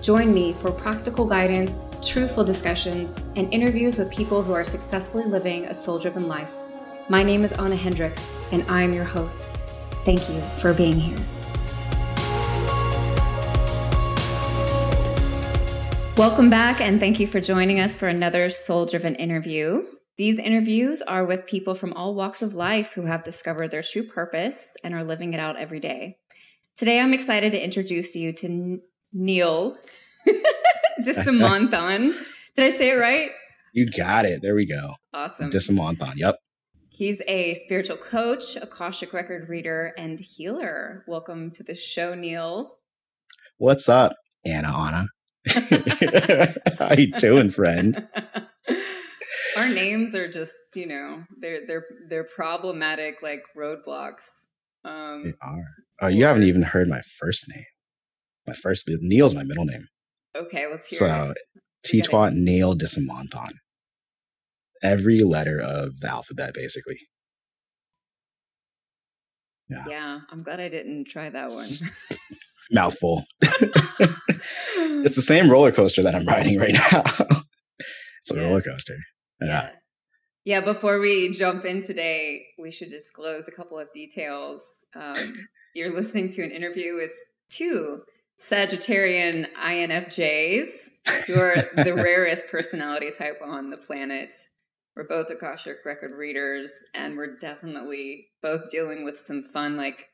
Join me for practical guidance, truthful discussions, and interviews with people who are successfully living a soul-driven life. My name is Anna Hendricks, and I am your host. Thank you for being here. Welcome back, and thank you for joining us for another soul-driven interview. These interviews are with people from all walks of life who have discovered their true purpose and are living it out every day. Today, I'm excited to introduce you to Neil Disamonthon. Did I say it right? You got it. There we go. Awesome. Disamonthon. Yep. He's a spiritual coach, Akashic record reader, and healer. Welcome to the show, Neil. What's up, Anna? How you doing, friend? Our names are just, you know, they're problematic, like roadblocks. They are. Oh, you haven't even heard my first name. My first, Neil's my middle name. Okay, let's hear it. So, Teetwat Neil Disamonthon. Every letter of the alphabet, basically. Yeah, I'm glad I didn't try that one. Mouthful. It's the same roller coaster that I'm riding right now. It's a roller coaster. Yeah, before we jump in today, we should disclose a couple of details. You're listening to an interview with two Sagittarian INFJs, who are the rarest personality type on the planet. We're both Akashic record readers, and we're definitely both dealing with some fun, like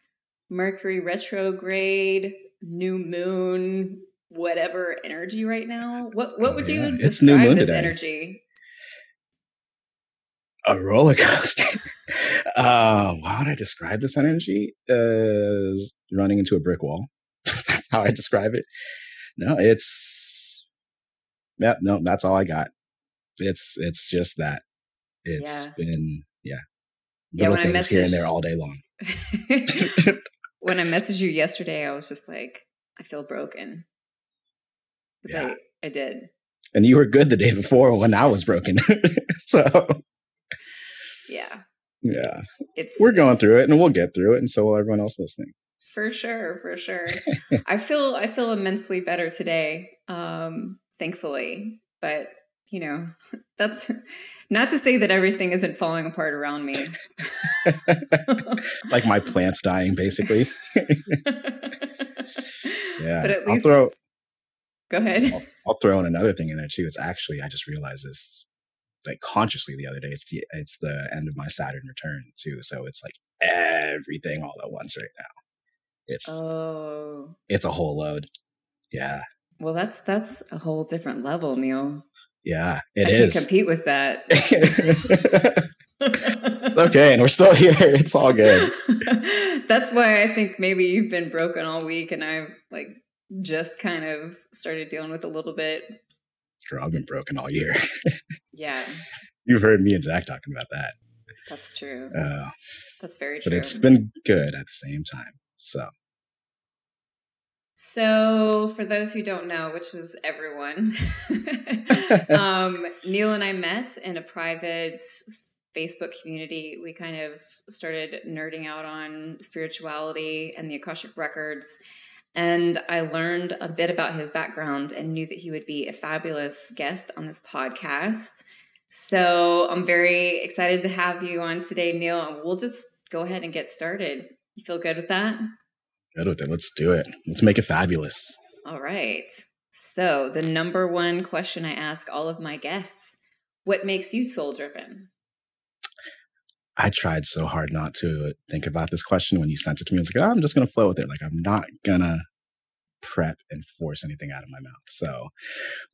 Mercury retrograde, new moon, whatever energy right now. What would you describe this energy? A roller coaster. How would I describe this energy? As running into a brick wall. That's how I describe it. That's all I got. It's just that. Little things here and there all day long. When I messaged you yesterday, I was just like, I feel broken. I did. And you were good the day before when I was broken. So. Yeah. We're going through it, and we'll get through it, and so will everyone else listening. For sure. I feel immensely better today, thankfully. But, you know, that's not to say that everything isn't falling apart around me. Like my plant's dying, basically. Yeah. But at least go ahead. I'll throw in another thing in there too. It's actually, I just realized this like consciously the other day. It's the end of my Saturn return too. So it's like everything all at once right now. It's a whole load. Yeah. Well, that's a whole different level, Neil. Yeah, I can compete with that. It's okay, and we're still here. It's all good. That's why I think maybe you've been broken all week, and I've like just kind of started dealing with a little bit. Girl, I've been broken all year. Yeah. You've heard me and Zach talking about that. That's true. That's very true. But it's been good at the same time. So for those who don't know, which is everyone, Neil and I met in a private Facebook community. We kind of started nerding out on spirituality and the Akashic Records, and I learned a bit about his background and knew that he would be a fabulous guest on this podcast. So I'm very excited to have you on today, Neil, and we'll just go ahead and get started. You feel good with that? Good with it. Let's do it. Let's make it fabulous. All right. So the number one question I ask all of my guests, what makes you soul-driven? I tried so hard not to think about this question when you sent it to me. I was like, I'm just going to flow with it. Like, I'm not going to prep and force anything out of my mouth. So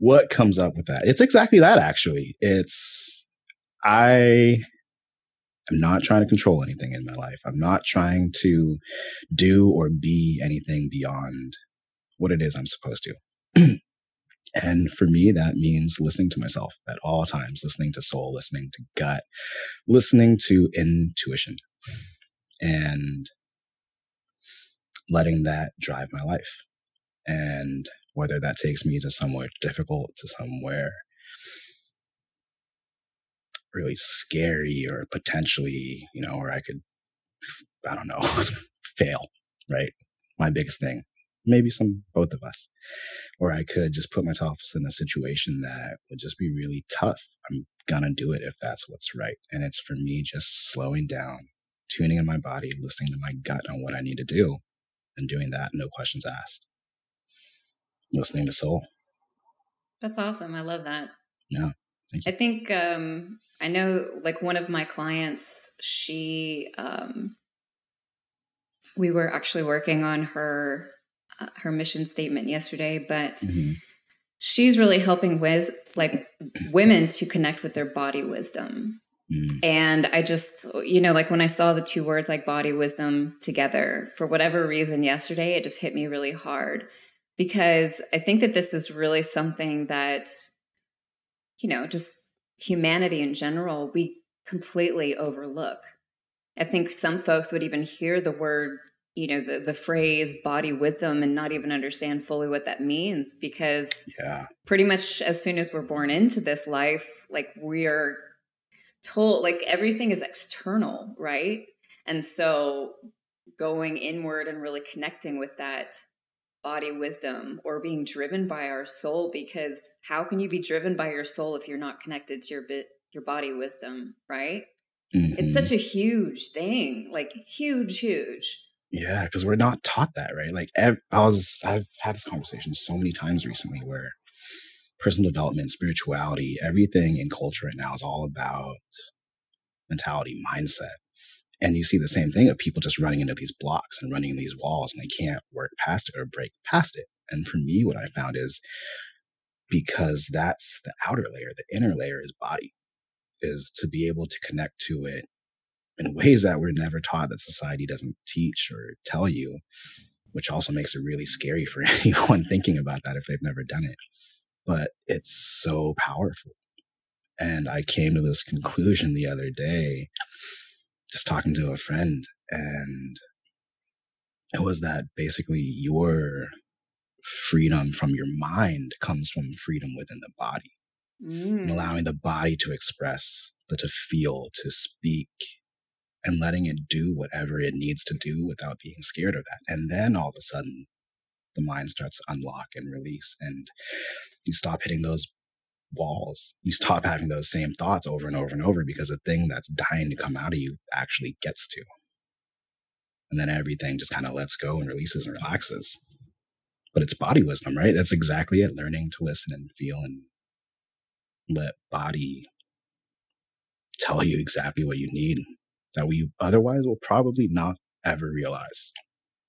what comes up with that? It's exactly that, actually. I'm not trying to control anything in my life. I'm not trying to do or be anything beyond what it is I'm supposed to. And for me, that means listening to myself at all times, listening to soul, listening to gut, listening to intuition, and letting that drive my life. And whether that takes me to somewhere difficult, to somewhere really scary, or potentially, you know, or I could, I don't know, fail, right? My biggest thing. Maybe some, both of us, or I could just put myself in a situation that would just be really tough. I'm gonna do it if that's what's right. And it's for me just slowing down, tuning in my body, listening to my gut on what I need to do, and doing that, no questions asked. Listening to soul. That's awesome. I love that. Yeah. Thank you. I think, I know like one of my clients, she, we were actually working on her mission statement yesterday, but she's really helping with like women to connect with their body wisdom. And I just, you know, like when I saw the two words like body wisdom together, for whatever reason yesterday, it just hit me really hard, because I think that this is really something that, you know, just humanity in general, we completely overlook. I think some folks would even hear the word, you know, the phrase body wisdom and not even understand fully what that means, because pretty much as soon as we're born into this life, like we are told, like everything is external, right? And so going inward and really connecting with that body wisdom, or being driven by our soul, because how can you be driven by your soul if you're not connected to your body wisdom, right? It's such a huge thing, like huge. Yeah, because we're not taught that, right? Like I've had this conversation so many times recently, where personal development, spirituality, everything in culture right now is all about mentality, mindset. And you see the same thing of people just running into these blocks and running these walls, and they can't work past it or break past it. And for me, what I found is, because that's the outer layer, the inner layer is body, is to be able to connect to it in ways that we're never taught, that society doesn't teach or tell you, which also makes it really scary for anyone thinking about that if they've never done it. But it's so powerful. And I came to this conclusion the other day, just talking to a friend, and it was that basically your freedom from your mind comes from freedom within the body, and allowing the body to express, to feel, to speak, and letting it do whatever it needs to do without being scared of that. And then all of a sudden, the mind starts to unlock and release, and you stop hitting those walls. You stop having those same thoughts over and over and over, because the thing that's dying to come out of you actually gets to. And then everything just kind of lets go and releases and relaxes. But it's body wisdom, right? That's exactly it. Learning to listen and feel and let body tell you exactly what you need, that we otherwise will probably not ever realize.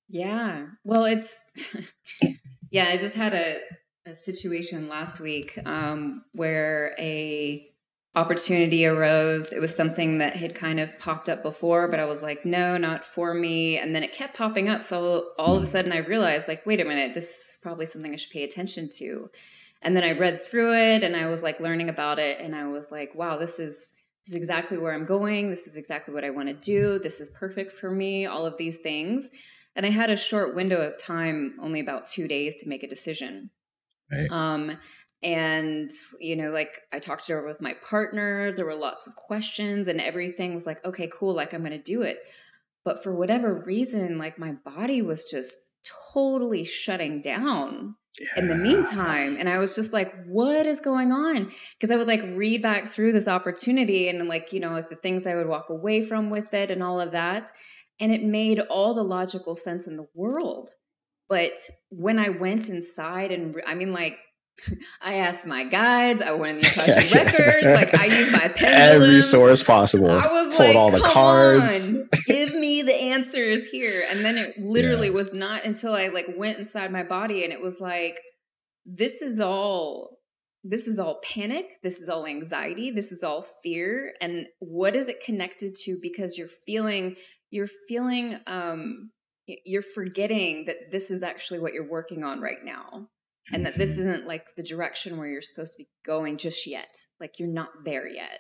Yeah. Well, it's, yeah, I just had a situation last week where a opportunity arose. It was something that had kind of popped up before, but I was like, no, not for me. And then it kept popping up. So all of a sudden I realized like, wait a minute, this is probably something I should pay attention to. And then I read through it and I was like learning about it. And I was like, wow, this is exactly where I'm going. This is exactly what I want to do. This is perfect for me, all of these things. And I had a short window of time, only about 2 days, to make a decision. Right. And, you know, like I talked it over with my partner. There were lots of questions and everything was like, okay, cool. Like I'm going to do it. But for whatever reason, like my body was just totally shutting down in the meantime. And I was just like, what is going on? Because I would like read back through this opportunity and like, you know, like the things I would walk away from with it and all of that. And it made all the logical sense in the world. But when I went inside and I mean, like I asked my guides, I went in the Akashic Records, like I used my pendulum. Every source possible. I was pulled like, all the cards. Give me the answers here. And then it literally was not until I like went inside my body and it was like, this is all panic. This is all anxiety. This is all fear. And what is it connected to? Because you're feeling, you're forgetting that this is actually what you're working on right now. and that this isn't like the direction where you're supposed to be going just yet. Like you're not there yet.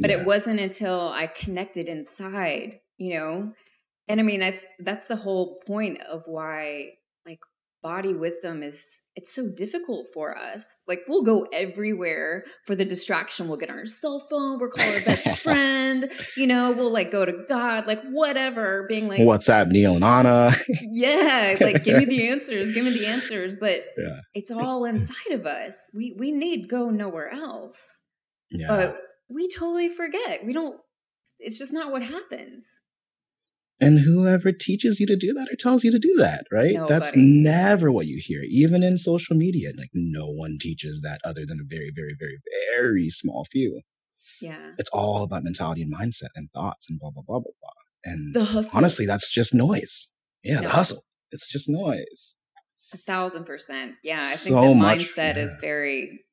But it wasn't until I connected inside, you know, and I mean, that's the whole point of why like body wisdom is, it's so difficult for us. Like we'll go everywhere for the distraction. We'll get on our cell phone. We'll call our best friend, you know, we'll like go to God, like whatever, being like, what's up, Neil and Anna? Yeah. Like, give me the answers. But yeah, it's all inside of us. We need go nowhere else. Yeah. But we totally forget. It's just not what happens. And whoever teaches you to do that or tells you to do that, right? Nobody. That's never what you hear. Even in social media, like no one teaches that other than a very, very, very, very small few. Yeah. It's all about mentality and mindset and thoughts and blah, blah, blah, blah, blah. And the hustle. Honestly, that's just noise. Yeah, no. The hustle. It's just noise. 1,000%. Yeah, I think the mindset is very...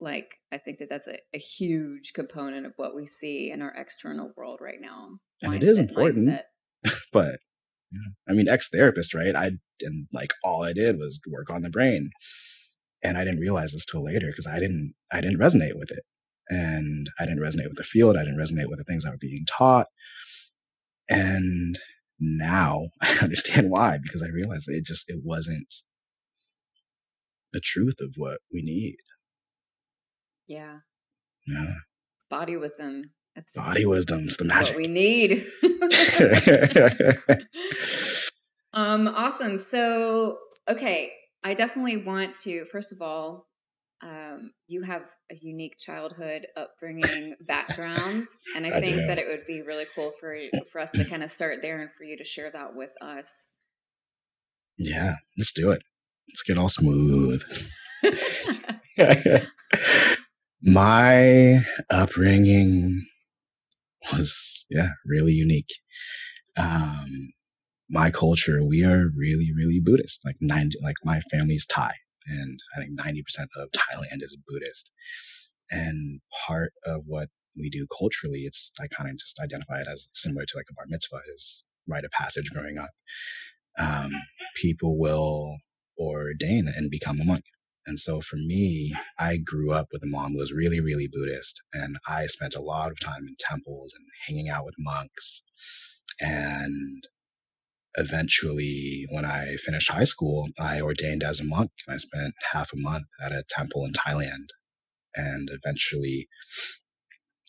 Like, I think that's a huge component of what we see in our external world right now. And it is important. But, yeah. I mean, ex-therapist, right? All I did was work on the brain. And I didn't realize this till later because I didn't resonate with it. And I didn't resonate with the field. I didn't resonate with the things I was being taught. And now I understand why, because I realized that it wasn't the truth of what we need. Yeah. Yeah. Body wisdom. Body wisdom's the magic. What we need. Awesome. So, okay. I definitely want to, first of all, you have a unique childhood upbringing background. And I think that it would be really cool for us to kind of start there and for you to share that with us. Yeah. Let's do it. Let's get all smooth. My upbringing was, really unique. My culture, we are really, really Buddhist. My family's Thai, and I think 90% of Thailand is Buddhist. And part of what we do culturally, I kind of just identify it as similar to like a bar mitzvah, is rite of passage growing up. People will ordain and become a monk. And so for me, I grew up with a mom who was really, really Buddhist. And I spent a lot of time in temples and hanging out with monks. And eventually, when I finished high school, I ordained as a monk. I spent half a month at a temple in Thailand. And eventually,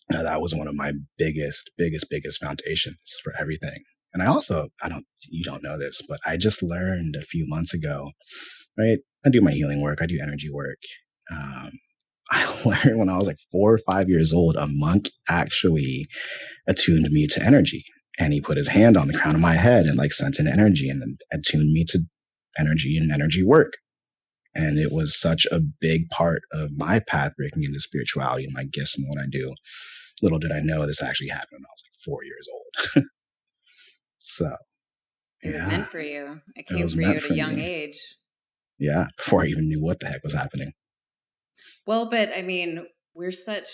that was one of my biggest foundations for everything. And I also, you don't know this, but I just learned a few months ago, right? I do my healing work. I do energy work. I learned when I was like 4 or 5 years old, a monk actually attuned me to energy, and he put his hand on the crown of my head and like sent in energy and then attuned me to energy and energy work. And it was such a big part of my path breaking into spirituality and my gifts and what I do. Little did I know this actually happened when I was like 4 years old. So it was meant for you. It came for you at a young age. Yeah, before I even knew what the heck was happening. Well, but I mean, we're such,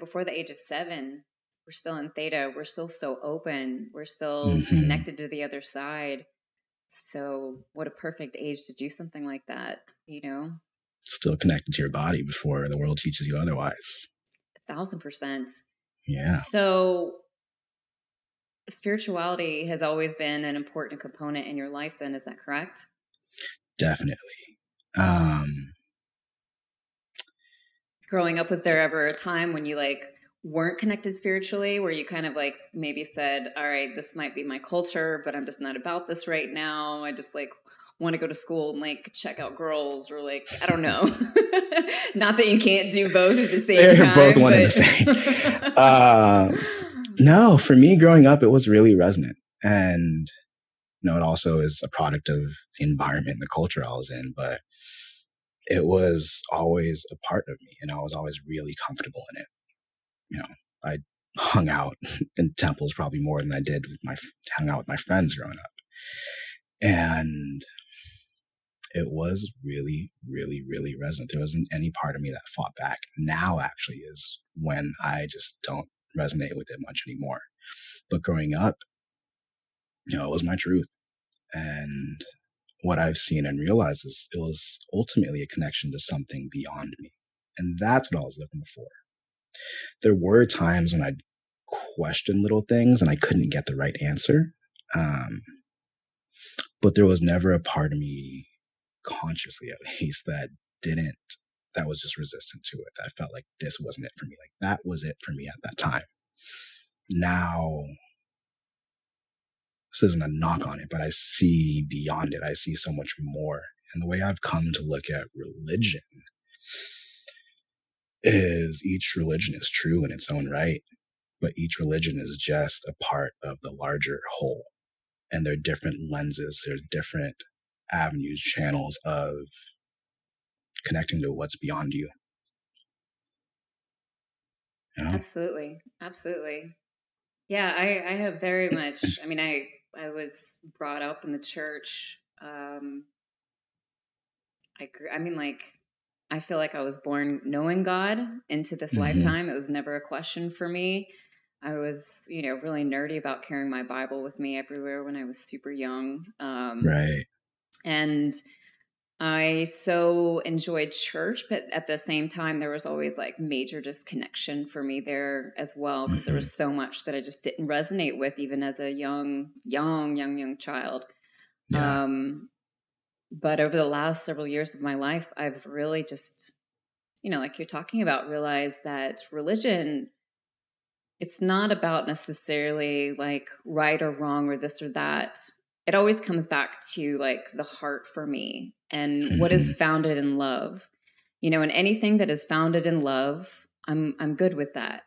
before the age of 7, we're still in theta. We're still so open. We're still connected to the other side. So what a perfect age to do something like that, Still connected to your body before the world teaches you otherwise. 1,000%. Yeah. So spirituality has always been an important component in your life then, is that correct? Definitely. Growing up, was there ever a time when you like weren't connected spiritually, where you kind of like maybe said, all right, this might be my culture, but I'm just not about this right now. I just like want to go to school and like check out girls or like, I don't know. Not that you can't do both at the same time. They're both one and the same. No, for me growing up, it was really resonant. And it also is a product of the environment and the culture I was in, but it was always a part of me, and I was always really comfortable in it. I hung out in temples probably more than I did hung out with my friends growing up. And it was really, really, really resonant. There wasn't any part of me that fought back. Now actually is when I just don't resonate with it much anymore. But growing up, it was my truth. And what I've seen and realized is it was ultimately a connection to something beyond me. And that's what I was looking for. There were times when I'd question little things and I couldn't get the right answer. But there was never a part of me, consciously at least, that was just resistant to it. That felt like this wasn't it for me. Like that was it for me at that time. Now, this isn't a knock on it, but I see beyond it. I see so much more. And the way I've come to look at religion is each religion is true in its own right, but each religion is just a part of the larger whole. And there are different lenses, there's different avenues, channels of connecting to what's beyond you. Yeah. Absolutely. Absolutely. Yeah, I have very much, I mean, I was brought up in the church. I feel like I was born knowing God into this lifetime. It was never a question for me. I was, really nerdy about carrying my Bible with me everywhere when I was super young. Right. And I so enjoyed church, but at the same time, there was always like major disconnection for me there as well, because there was so much that I just didn't resonate with, even as a young child. Yeah. But over the last several years of my life, I've really just, like you're talking about, realized that religion, it's not about necessarily like right or wrong or this or that. It always comes back to like the heart for me and what is founded in love, and anything that is founded in love, I'm good with that.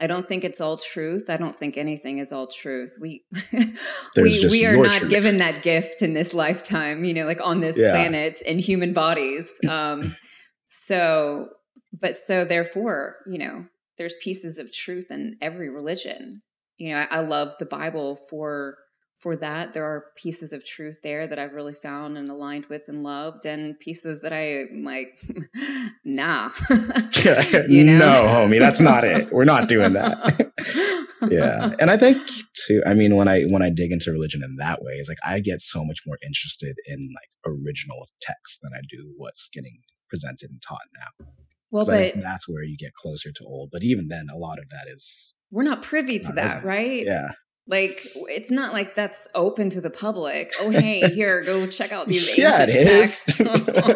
I don't think it's all truth. I don't think anything is all truth. We are not truth. Given that gift in this lifetime, like on this planet in human bodies. So therefore, there's pieces of truth in every religion. I love the Bible for that. There are pieces of truth there that I've really found and aligned with and loved, and pieces that I'm like, nah. No, homie, that's not it. We're not doing that. Yeah. And I think too, when I dig into religion in that way, it's like I get so much more interested in like original text than I do what's getting presented and taught now. Well, but that's where you get closer to old. But even then, a lot of that is we're not privy to that, right? Yeah. Like, it's not like that's open to the public. Oh, hey, here, go check out these ancient texts. That's what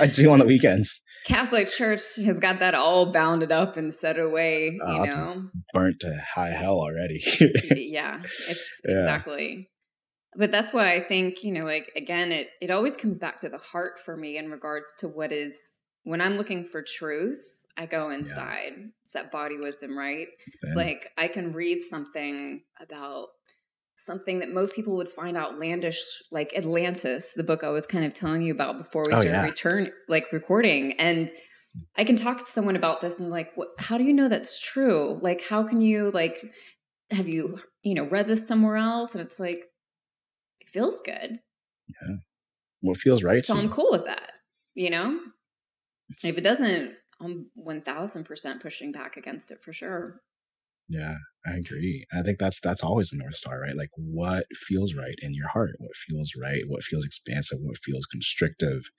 I do on the weekends. Catholic Church has got that all bounded up and set away, Burnt to high hell already. Exactly. But that's why I think, again, it always comes back to the heart for me in regards to what is, when I'm looking for truth, I go inside. Yeah. It's that body wisdom, right? Okay. It's like I can read something about something that most people would find outlandish, like Atlantis, the book I was kind of telling you about before we started recording. And I can talk to someone about this and like, what, how do you know that's true? Like, how can you like, have you, read this somewhere else? And it's like, it feels good. Yeah. Well, it feels right. So I'm cool with that, If it doesn't, I'm 1000% pushing back against it for sure. Yeah, I agree. I think that's always the North Star, right? Like what feels right in your heart, what feels right, what feels expansive, what feels constrictive.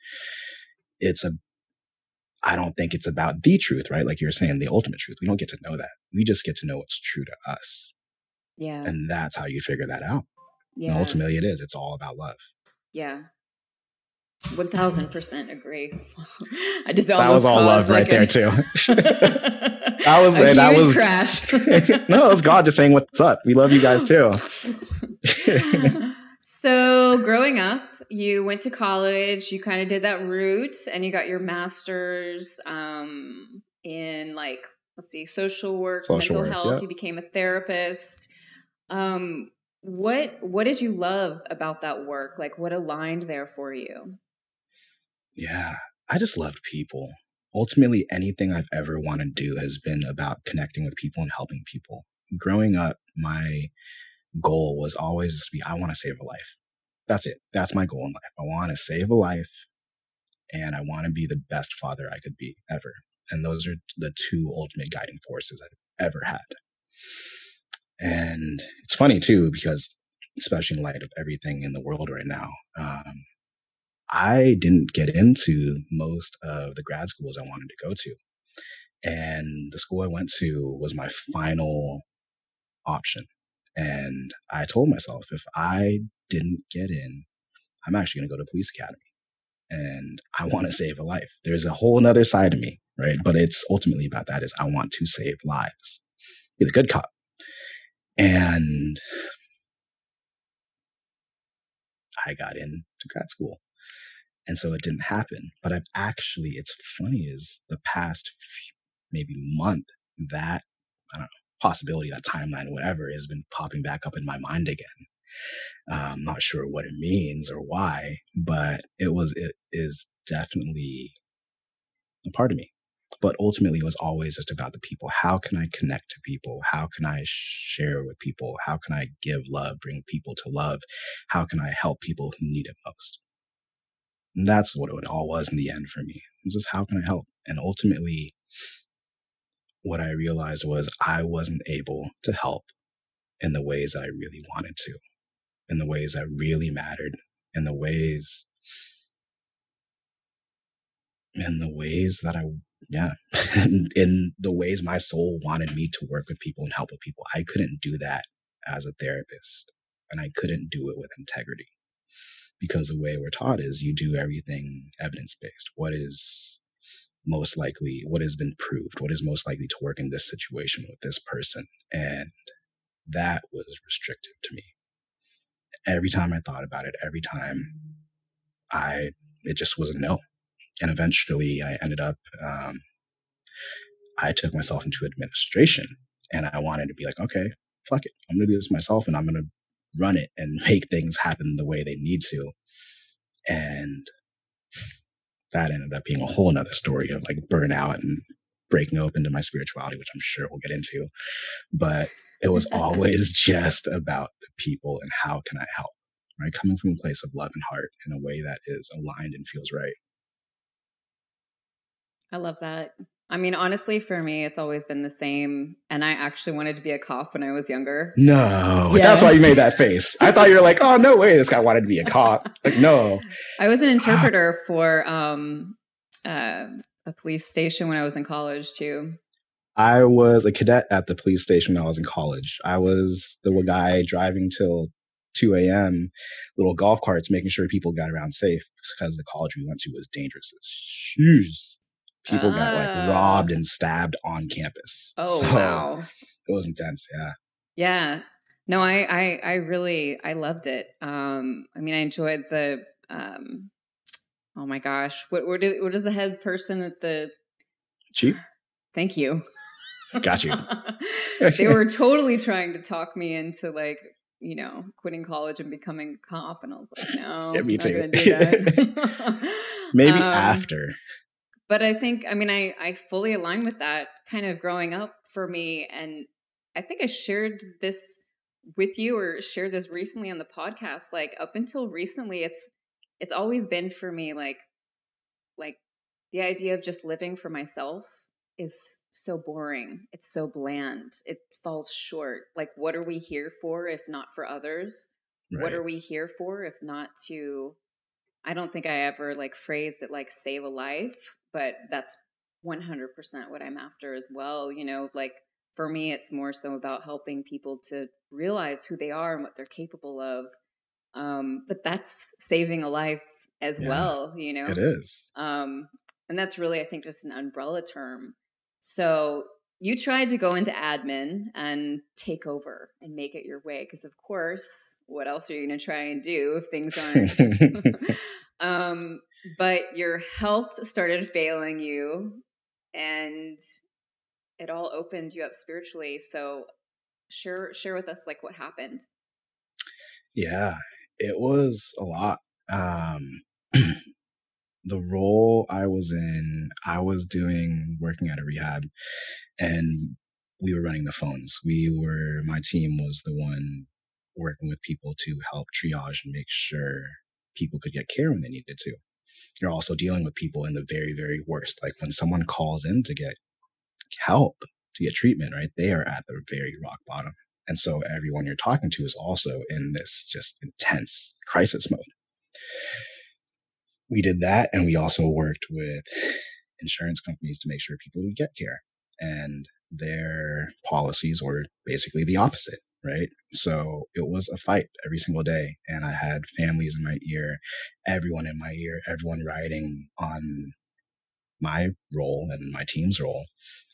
I don't think it's about the truth, right? Like you're saying, the ultimate truth. We don't get to know that. We just get to know what's true to us. Yeah. And that's how you figure that out. Yeah. And ultimately it is. It's all about love. Yeah. 1000% agree. I just that was all love like right there too. That was a that was crash. No, it was God just saying, "What's up? We love you guys too." So, growing up, you went to college. You kind of did that route, and you got your master's in social work, mental health. Yep. You became a therapist. What did you love about that work? Like what aligned there for you? Yeah, I just loved people. Ultimately, anything I've ever wanted to do has been about connecting with people and helping people. Growing up, my goal was always to be, I want to save a life. That's it. That's my goal in life. I want to save a life and I want to be the best father I could be ever. And those are the two ultimate guiding forces I've ever had. And it's funny too, because especially in light of everything in the world right now. I didn't get into most of the grad schools I wanted to go to. And the school I went to was my final option. And I told myself, if I didn't get in, I'm actually going to go to police academy. And I want to save a life. There's a whole nother side of me, right? But it's ultimately about that is I want to save lives. Be the good cop. And I got into grad school. And so it didn't happen. But I've actually, it's funny, is the past maybe month, that, I don't know, possibility, that timeline, whatever, has been popping back up in my mind again. I'm not sure what it means or why, but it is definitely a part of me. But ultimately, it was always just about the people. How can I connect to people? How can I share with people? How can I give love, bring people to love? How can I help people who need it most? And that's what it all was in the end for me. It was just, how can I help? And ultimately, what I realized was I wasn't able to help in the ways I really wanted to, in the ways that really mattered, in the ways my soul wanted me to work with people and help with people. I couldn't do that as a therapist, and I couldn't do it with integrity, because the way we're taught is you do everything evidence-based. What has been proved, what is most likely to work in this situation with this person. And that was restrictive to me. Every time I thought about it, every time it just was a no. And eventually I ended up, I took myself into administration, and I wanted to be like, okay, fuck it. I'm going to do this myself, and I'm going to run it and make things happen the way they need to. And that ended up being a whole nother story of like burnout and breaking open to my spirituality, which I'm sure we'll get into. But it was always just about the people and how can I help, right? Coming from a place of love and heart in a way that is aligned and feels right. I love that. I mean, honestly, for me, it's always been the same. And I actually wanted to be a cop when I was younger. No, yes. That's why you made that face. I thought you were like, oh, no way, this guy wanted to be a cop. Like, no. I was an interpreter for a police station when I was in college, too. I was a cadet at the police station when I was in college. I was the guy driving till 2 a.m., little golf carts, making sure people got around safe, because the college we went to was dangerous as shoes. People got like robbed and stabbed on campus. Oh, so, wow. It was intense. Yeah. Yeah. No, I really loved it. I mean, I enjoyed the, oh my gosh. What is the head person at the chief? Thank you. Got you. They were totally trying to talk me into like, you know, quitting college and becoming a cop. And I was like, no, yeah, me too. I'm not gonna do that. Maybe after. But I think, I mean, I fully align with that kind of growing up for me. And I think I shared this with you or shared this recently on the podcast. Like, up until recently, it's always been for me, like the idea of just living for myself is so boring. It's so bland. It falls short. Like, what are we here for if not for others? Right. What are we here for if not to, I don't think I ever like phrased it like save a life. But that's 100% what I'm after as well. You know, like for me, it's more so about helping people to realize who they are and what they're capable of. But that's saving a life as well, you know? It is. And that's really, I think, just an umbrella term. So you tried to go into admin and take over and make it your way. Because, of course, what else are you going to try and do if things aren't? But your health started failing you, and it all opened you up spiritually. So share with us, like, what happened. Yeah, it was a lot. The role I was in, I was working at a rehab, and we were running the phones. My team was the one working with people to help triage and make sure people could get care when they needed to. You're also dealing with people in the very, very worst. Like, when someone calls in to get help, to get treatment, right? They are at the very rock bottom. And so everyone you're talking to is also in this just intense crisis mode. We did that, and we also worked with insurance companies to make sure people would get care. And their policies were basically the opposite, right? So it was a fight every single day. And I had families in my ear, everyone in my ear, everyone riding on my role and my team's role.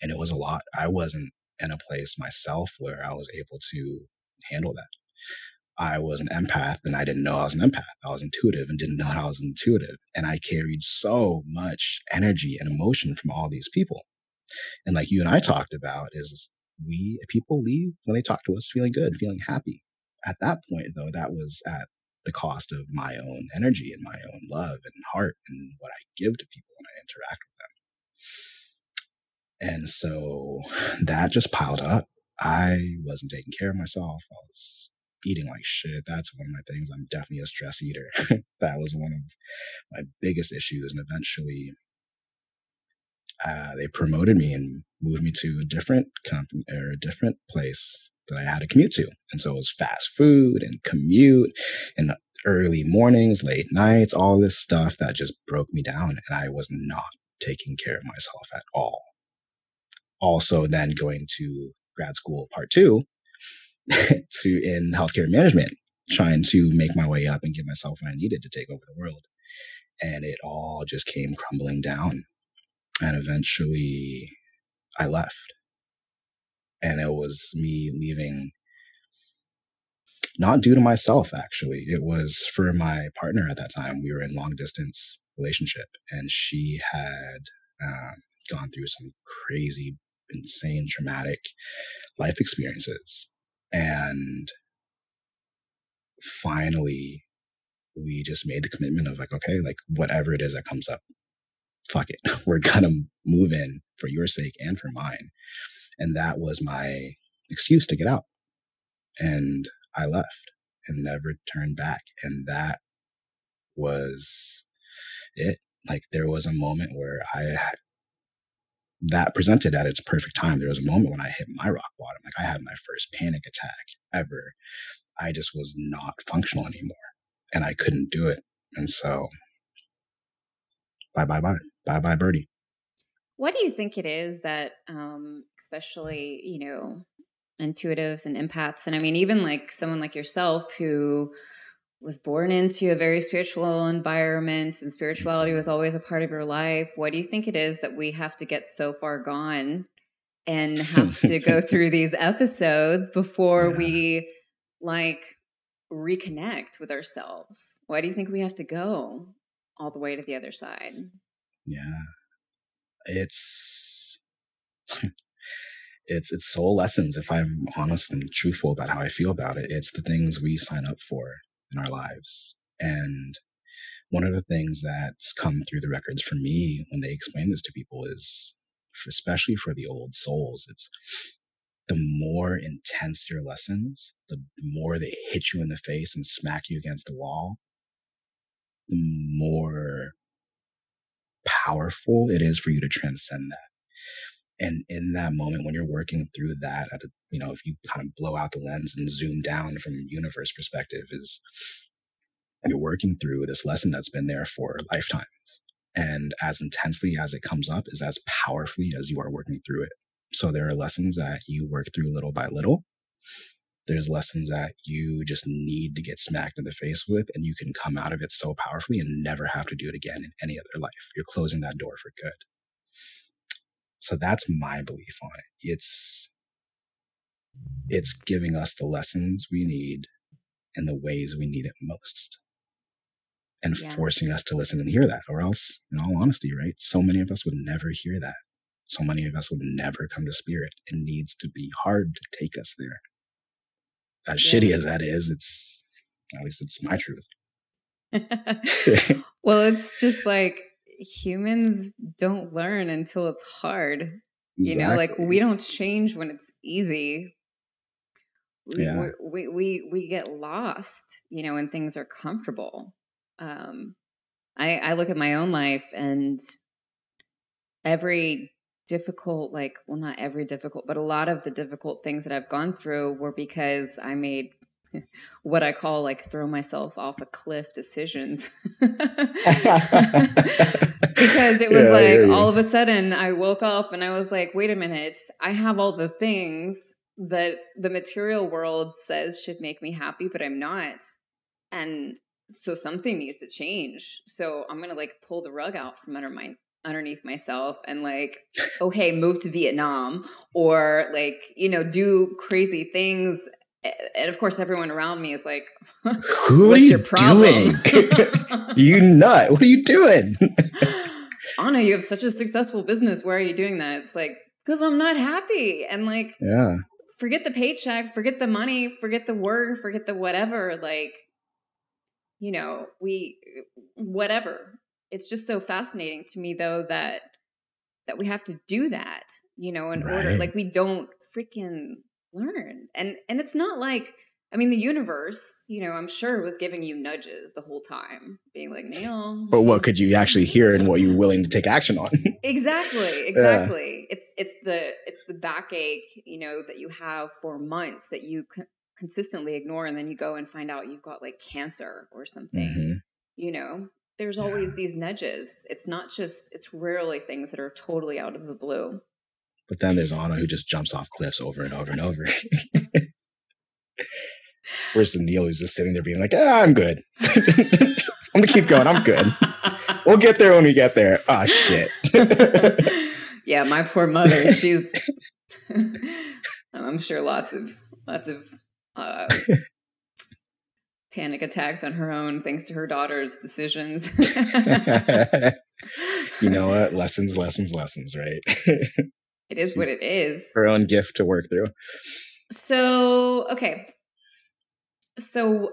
And it was a lot. I wasn't in a place myself where I was able to handle that. I was an empath, and I didn't know I was an empath. I was intuitive and didn't know I was intuitive. And I carried so much energy and emotion from all these people. And like you and I talked about is people leave when they talk to us feeling good, feeling happy. At that point, though, that was at the cost of my own energy and my own love and heart and what I give to people when I interact with them. And so that just piled up. I wasn't taking care of myself. I was eating like shit. That's one of my things. I'm definitely a stress eater. That was one of my biggest issues. And eventually they promoted me and moved me to a different company or a different place that I had to commute to. And so it was fast food and commute and the early mornings, late nights, all this stuff that just broke me down. And I was not taking care of myself at all. Also then going to grad school part 2 in healthcare management, trying to make my way up and give myself what I needed to take over the world. And it all just came crumbling down. And eventually I left. And it was me leaving, not due to myself, actually. It was for my partner at that time. We were in long distance relationship, and she had gone through some crazy, insane, traumatic life experiences. And finally, we just made the commitment of like, okay, like whatever it is that comes up, fuck it. We're going to move in for your sake and for mine. And that was my excuse to get out. And I left and never turned back. And that was it. Like there was a moment where that presented at its perfect time. There was a moment when I hit my rock bottom. Like I had my first panic attack ever. I just was not functional anymore and I couldn't do it. And so bye, birdie. What do you think it is that, especially, you know, intuitives and empaths, and I mean, even like someone like yourself who was born into a very spiritual environment and spirituality was always a part of your life. What do you think it is that we have to get so far gone and have to go through these episodes before we like reconnect with ourselves? Why do you think we have to go all the way to the other side? Yeah. It's soul lessons. If I'm honest and truthful about how I feel about it, it's the things we sign up for in our lives. And one of the things that's come through the records for me when they explain this to people is, especially for the old souls, it's the more intense your lessons, the more they hit you in the face and smack you against the wall, the more powerful it is for you to transcend that. And in that moment, when you're working through that, if you kind of blow out the lens and zoom down from a universe perspective, is you're working through this lesson that's been there for lifetimes. And as intensely as it comes up is as powerfully as you are working through it. So there are lessons that you work through little by little. There's lessons that you just need to get smacked in the face with, and you can come out of it so powerfully and never have to do it again in any other life. You're closing that door for good. So that's my belief on it. It's giving us the lessons we need and the ways we need it most, and forcing us to listen and hear that, or else, in all honesty, right? So many of us would never hear that. So many of us would never come to spirit. It needs to be hard to take us there. As shitty as that is, it's at least it's my truth. Well, it's just like humans don't learn until it's hard. Exactly. You know, like we don't change when it's easy. We get lost, you know, when things are comfortable. I look at my own life, and every difficult, like, well, not every difficult, but a lot of the difficult things that I've gone through were because I made what I call like throw myself off a cliff decisions. Because it was all of a sudden I woke up and I was like, wait a minute, I have all the things that the material world says should make me happy, but I'm not. And so something needs to change. So I'm going to like pull the rug out from underneath myself and like, oh, hey, move to Vietnam, or like, you know, do crazy things. And of course, everyone around me is like, what's your problem? You nut. What are you doing? Anna, you have such a successful business. Why are you doing that? It's like, because I'm not happy. And like, forget the paycheck, forget the money, forget the work, forget the whatever. Like, you know, whatever. It's just so fascinating to me, though, that we have to do that, you know, in order. Like, we don't freaking learn. And it's not like, I mean, the universe, you know, I'm sure was giving you nudges the whole time, being like, Neil. But what could you actually hear and what you're willing to take action on? Exactly. Yeah. It's the backache, you know, that you have for months that you consistently ignore, and then you go and find out you've got like cancer or something, you know. There's always these nudges. It's rarely things that are totally out of the blue. But then there's Anna who just jumps off cliffs over and over and over. Whereas Neil who's just sitting there being like, I'm good. I'm going to keep going. I'm good. We'll get there when we get there. Oh, shit. Yeah, my poor mother. She's, I'm sure lots of panic attacks on her own, thanks to her daughter's decisions. You know what? Lessons, right? It is what it is. Her own gift to work through. So, okay. So,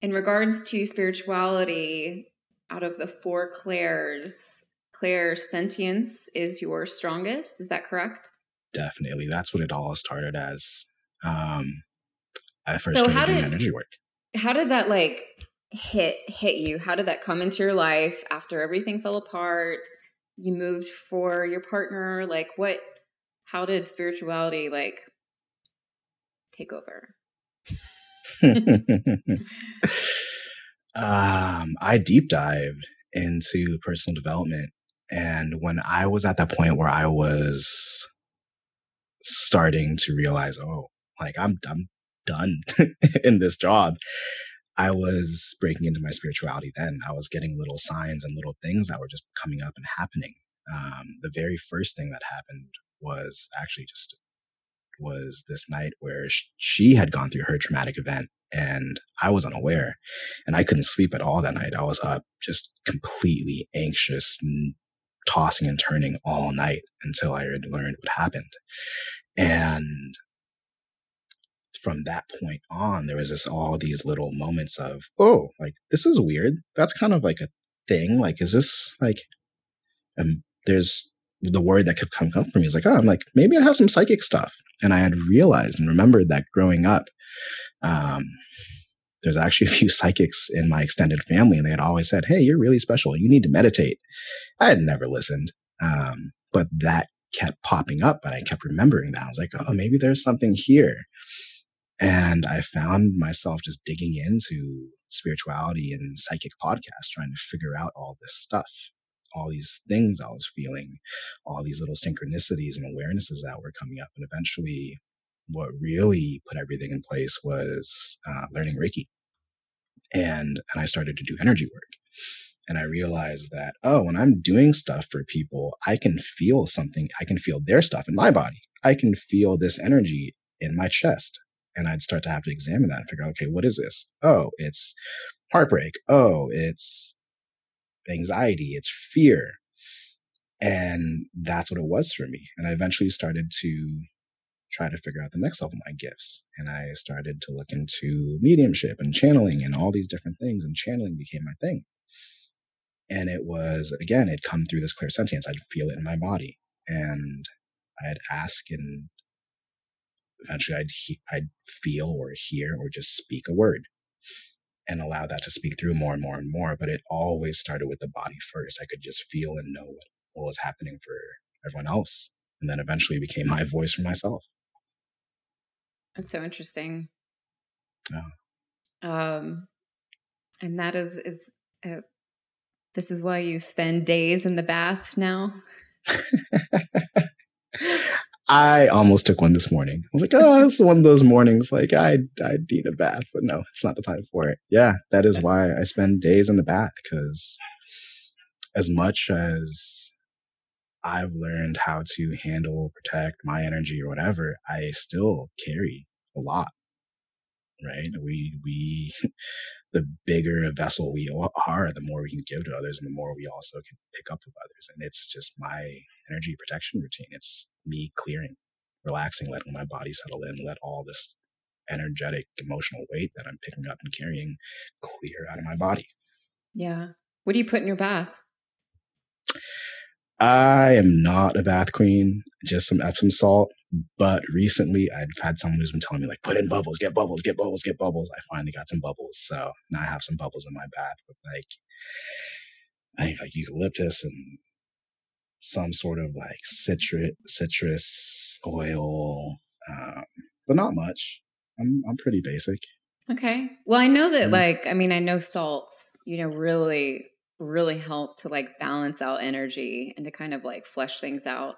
in regards to spirituality, out of the four clairs, clairsentience is your strongest. Is that correct? Definitely. That's what it all started as. I first started doing energy work. How did that like hit you? How did that come into your life after everything fell apart? You moved for your partner. Like what? How did spirituality like take over? I deep dived into personal development, and when I was at that point where I was starting to realize, I'm done in this job, I was breaking into my spirituality then. I was getting little signs and little things that were just coming up and happening. The very first thing that happened was actually was this night where she had gone through her traumatic event, and I was unaware, and I couldn't sleep at all that night. I was up just completely anxious, tossing and turning all night until I had learned what happened. And from that point on, there was all these little moments of, oh, like, this is weird. That's kind of like a thing. Like, is this like, there's the word that kept coming up for me is like, oh, I'm like, maybe I have some psychic stuff. And I had realized and remembered that growing up, there's actually a few psychics in my extended family, and they had always said, hey, you're really special. You need to meditate. I had never listened. But that kept popping up, and I kept remembering that. I was like, oh, maybe there's something here. And I found myself just digging into spirituality and psychic podcasts, trying to figure out all this stuff, all these things I was feeling, all these little synchronicities and awarenesses that were coming up. And eventually what really put everything in place was learning Reiki. And I started to do energy work. And I realized that, oh, when I'm doing stuff for people, I can feel something. I can feel their stuff in my body. I can feel this energy in my chest. And I'd start to have to examine that and figure out, okay, what is this? Oh, it's heartbreak. Oh, it's anxiety. It's fear. And that's what it was for me. And I eventually started to try to figure out the next level of my gifts. And I started to look into mediumship and channeling and all these different things. And channeling became my thing. And it was, again, it'd come through this clairsentience. I'd feel it in my body. And I'd ask, and eventually I'd feel or hear or just speak a word and allow that to speak through more and more and more. But it always started with the body first. I could just feel and know what what was happening for everyone else. And then eventually became my voice for myself. That's so interesting. Yeah. And that is this is why you spend days in the bath now? I almost took one this morning. I was like, oh, this is one of those mornings. Like, I need a bath, but no, it's not the time for it. Yeah, that is why I spend days in the bath, because as much as I've learned how to handle, protect my energy or whatever, I still carry a lot, right? We the bigger a vessel we are, the more we can give to others and the more we also can pick up with others. And it's just my energy protection routine. It's me clearing, relaxing, letting my body settle in, let all this energetic, emotional weight that I'm picking up and carrying clear out of my body. Yeah. What do you put in your bath? I am not a bath queen, just some Epsom salt. But recently I've had someone who's been telling me, like, put in bubbles, get bubbles, get bubbles, get bubbles. I finally got some bubbles. So now I have some bubbles in my bath with like eucalyptus and some sort of like citrus oil, but not much. I'm pretty basic. Okay. Well, I know that I know salts, really help to like balance out energy and to kind of like flesh things out.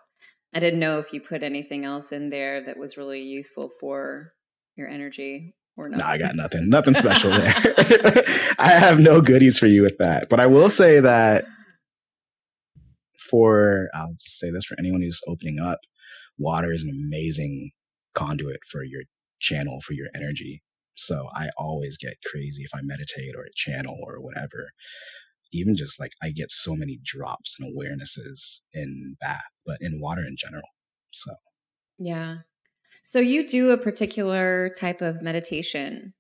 I didn't know if you put anything else in there that was really useful for your energy or not. No, I got nothing special there. I have no goodies for you with that. But I will say that I'll say this for anyone who's opening up, water is an amazing conduit for your channel, for your energy. So I always get crazy if I meditate or channel or whatever. Even just like I get so many drops and awarenesses in bath, but in water in general. So, yeah. So you do a particular type of meditation,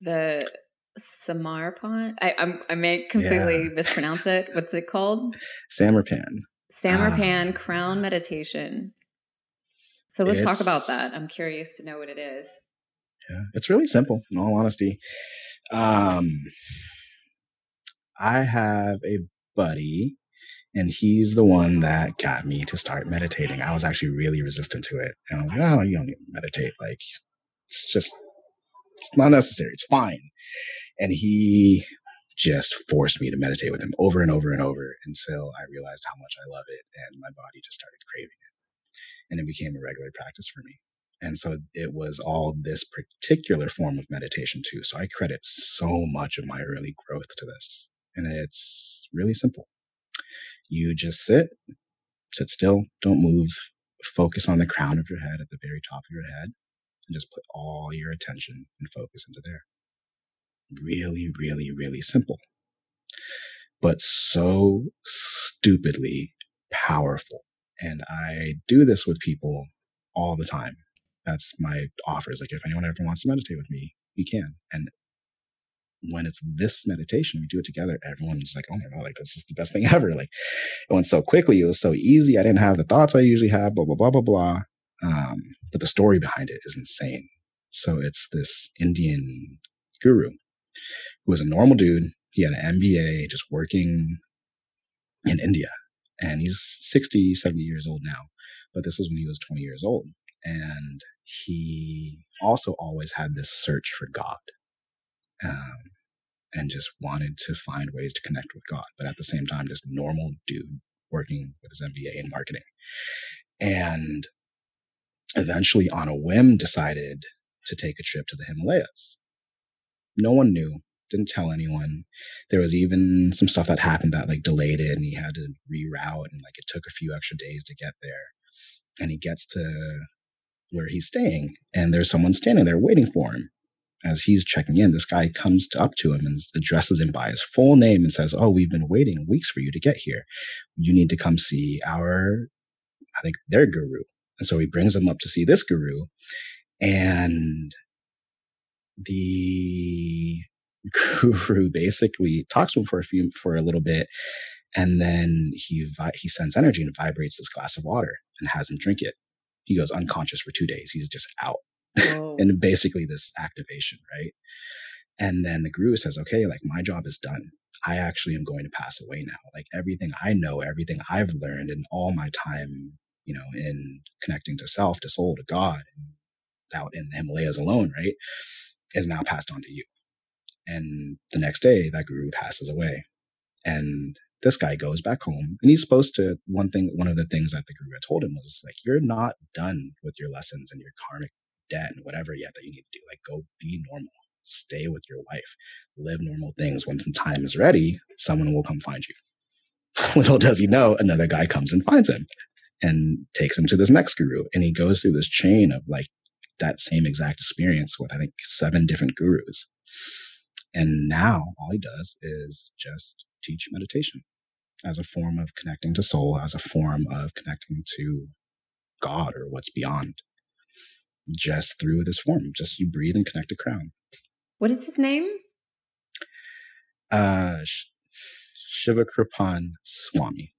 the Samarpan. I may completely mispronounce it. What's it called? Samarpan crown meditation. So let's talk about that. I'm curious to know what it is. Yeah, it's really simple. In all honesty, I have a buddy, and he's the one that got me to start meditating. I was actually really resistant to it. And I was like, oh, you don't need to meditate. Like, it's not necessary. It's fine. And he just forced me to meditate with him over and over and over until I realized how much I love it, and my body just started craving it. And it became a regular practice for me. And so it was all this particular form of meditation too. So I credit so much of my early growth to this. And it's really simple. You just sit still, don't move, focus on the crown of your head at the very top of your head, and just put all your attention and focus into there. Really, really, really simple, but so stupidly powerful. And I do this with people all the time. That's my offer. Is like, if anyone ever wants to meditate with me, you can. And when it's this meditation, we do it together. Everyone's like, oh my God, like this is the best thing ever. Like it went so quickly. It was so easy. I didn't have the thoughts I usually have, blah, blah, blah, blah, blah. But the story behind it is insane. So it's this Indian guru who was a normal dude. He had an MBA just working in India, and he's 60, 70 years old now. But this was when he was 20 years old. And he also always had this search for God. And just wanted to find ways to connect with God, but at the same time, just normal dude working with his MBA in marketing. And eventually on a whim decided to take a trip to the Himalayas. No one knew, didn't tell anyone. There was even some stuff that happened that like delayed it, and he had to reroute, and like it took a few extra days to get there. And he gets to where he's staying, and there's someone standing there waiting for him. As he's checking in, this guy comes up to him and addresses him by his full name and says, oh, we've been waiting weeks for you to get here. You need to come see their guru. And so he brings him up to see this guru. And the guru basically talks to him for a little bit. And then he sends energy and vibrates this glass of water and has him drink it. He goes unconscious for 2 days. He's just out. And basically this activation, right? And then the guru says, okay, like my job is done. I actually am going to pass away now. Like everything I know, everything I've learned in all my time, you know, in connecting to self, to soul, to God, and out in the Himalayas alone, right, is now passed on to you. And the next day that guru passes away. And this guy goes back home, and he's supposed to, one of the things that the guru had told him was like, you're not done with your lessons and your karmic debt and whatever yet that you need to do. Like, go be normal, stay with your life, live normal things. When the time is ready, someone will come find you. Little does he know, another guy comes and finds him and takes him to this next guru. And he goes through this chain of like that same exact experience with, I think, 7 different gurus. And now all he does is just teach meditation as a form of connecting to soul, as a form of connecting to God or what's beyond, just through this form. Just you breathe and connect to crown. What is his name? Shivakrapan Swami.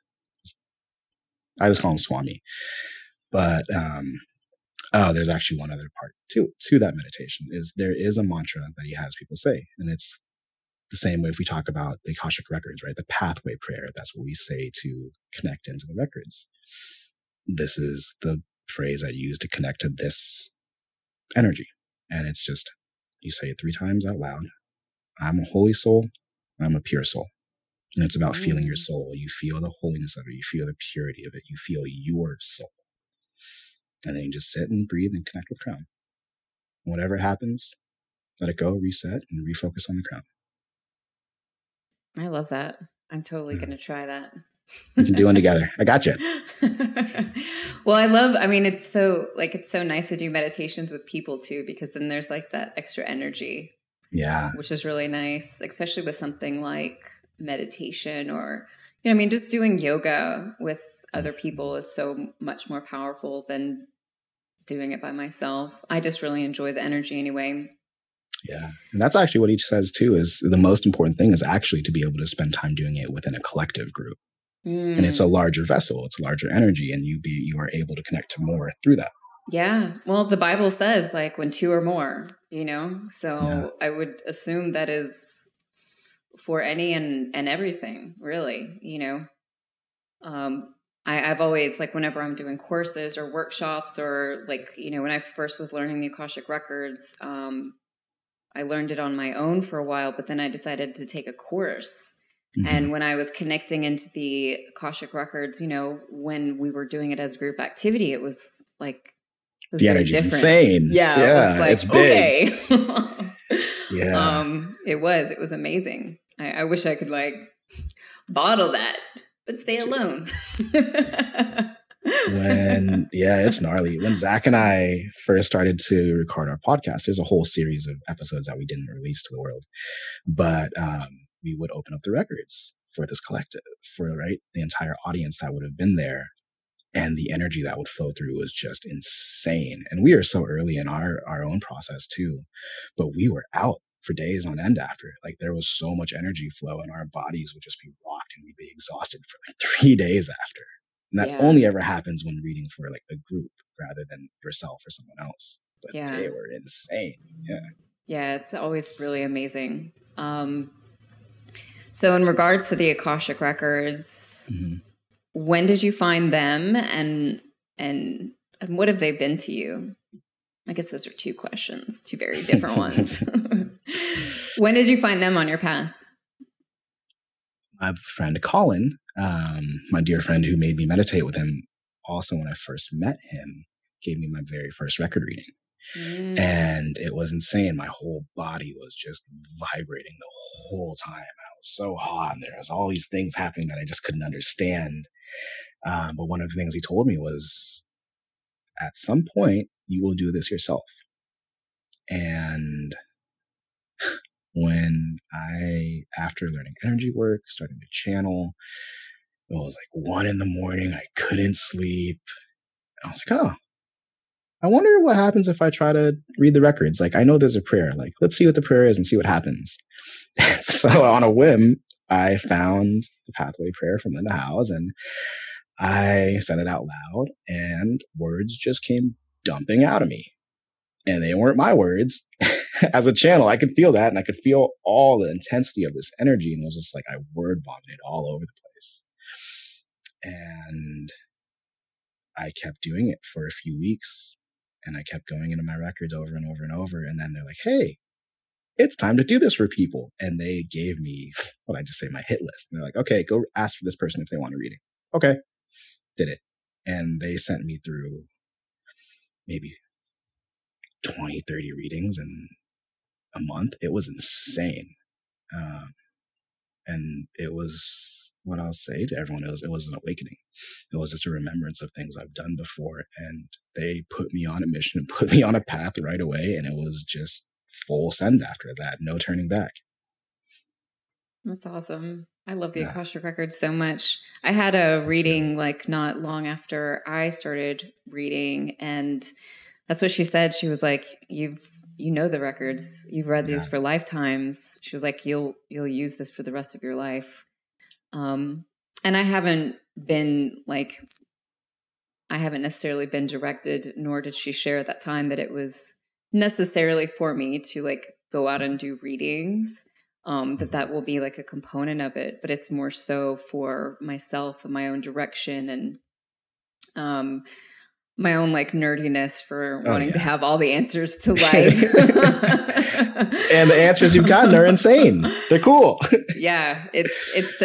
I just call him Swami. But there's actually one other part to that meditation. Is there is a mantra that he has people say, and it's the same way if we talk about the Akashic Records, right? The Pathway Prayer, that's what we say to connect into the records. This is the phrase I use to connect to this energy. And it's just, you say it 3 times out loud. I'm a holy soul. I'm a pure soul. And it's about feeling your soul. You feel the holiness of it. You feel the purity of it. You feel your soul. And then you just sit and breathe and connect with crown. Whatever happens, let it go, reset, and refocus on the crown. I love that. I'm totally going to try that. We can do one together. I got you. Well, it's so like, it's so nice to do meditations with people too, because then there's like that extra energy. Yeah. Which is really nice, especially with something like meditation or, you know, I mean, just doing yoga with other people is so much more powerful than doing it by myself. I just really enjoy the energy anyway. Yeah. And that's actually what each says too, is the most important thing is actually to be able to spend time doing it within a collective group. And it's a larger vessel, it's a larger energy, and you are able to connect to more through that. Yeah. Well, the Bible says like when 2 or more, you know, so yeah. I would assume that is for any and everything really, you know. I've always, like, whenever I'm doing courses or workshops or like, you know, when I first was learning the Akashic Records, I learned it on my own for a while, but then I decided to take a course. Mm-hmm. And when I was connecting into the Akashic Records, you know, when we were doing it as group activity, it was like, it was very different. Insane. Yeah. Yeah. It was like, it's big. Okay. Yeah. It was amazing. I wish I could like bottle that, but stay alone. It's gnarly. When Zach and I first started to record our podcast, there's a whole series of episodes that we didn't release to the world, but we would open up the records for this collective, for right the entire audience that would have been there, and the energy that would flow through was just insane. And we are so early in our own process too, but we were out for days on end after. Like there was so much energy flow, and our bodies would just be rocked, and we'd be exhausted for like 3 days after. And that only ever happens when reading for like a group rather than yourself or someone else. But they were insane. Yeah. Yeah, it's always really amazing. So in regards to the Akashic Records, when did you find them and what have they been to you? I guess those are 2 questions, 2 very different ones. When did you find them on your path? My friend Colin, my dear friend who made me meditate with him, also when I first met him, gave me my very first record reading. And it was insane. My whole body was just vibrating the whole time. I was so hot, and there was all these things happening that I just couldn't understand. But one of the things he told me was, at some point, you will do this yourself. And when I, after learning energy work, starting to channel, it was like 1 a.m. I couldn't sleep. And I was like, oh, I wonder what happens if I try to read the records. Like, I know there's a prayer. Like, let's see what the prayer is and see what happens. So on a whim, I found the Pathway Prayer from Linda Howes, and I said it out loud, and words just came dumping out of me. And they weren't my words. as a channel. I could feel that, and I could feel all the intensity of this energy, and it was just like I word vomited all over the place. And I kept doing it for a few weeks, and I kept going into my records over and over and over. And then they're like, hey, it's time to do this for people. And they gave me what I just say, my hit list. And they're like, okay, go ask for this person if they want a reading. Okay. Did it. And they sent me through maybe 20, 30 readings in a month. It was insane. And it was what I'll say to everyone else. It was an awakening. It was just a remembrance of things I've done before. And they put me on a mission and put me on a path right away. And it was just full send after that. No turning back. That's awesome. I love the Akashic Records so much. I had a reading like not long after I started reading, and that's what she said. She was like, you know the records. You've read these for lifetimes. She was like, you'll use this for the rest of your life. And I haven't been like, I haven't necessarily been directed, nor did she share at that time that it was necessarily for me to like go out and do readings, that will be like a component of it, but it's more so for myself and my own direction and my own like nerdiness for wanting to have all the answers to life. And the answers you've gotten are insane. They're cool. Yeah. It's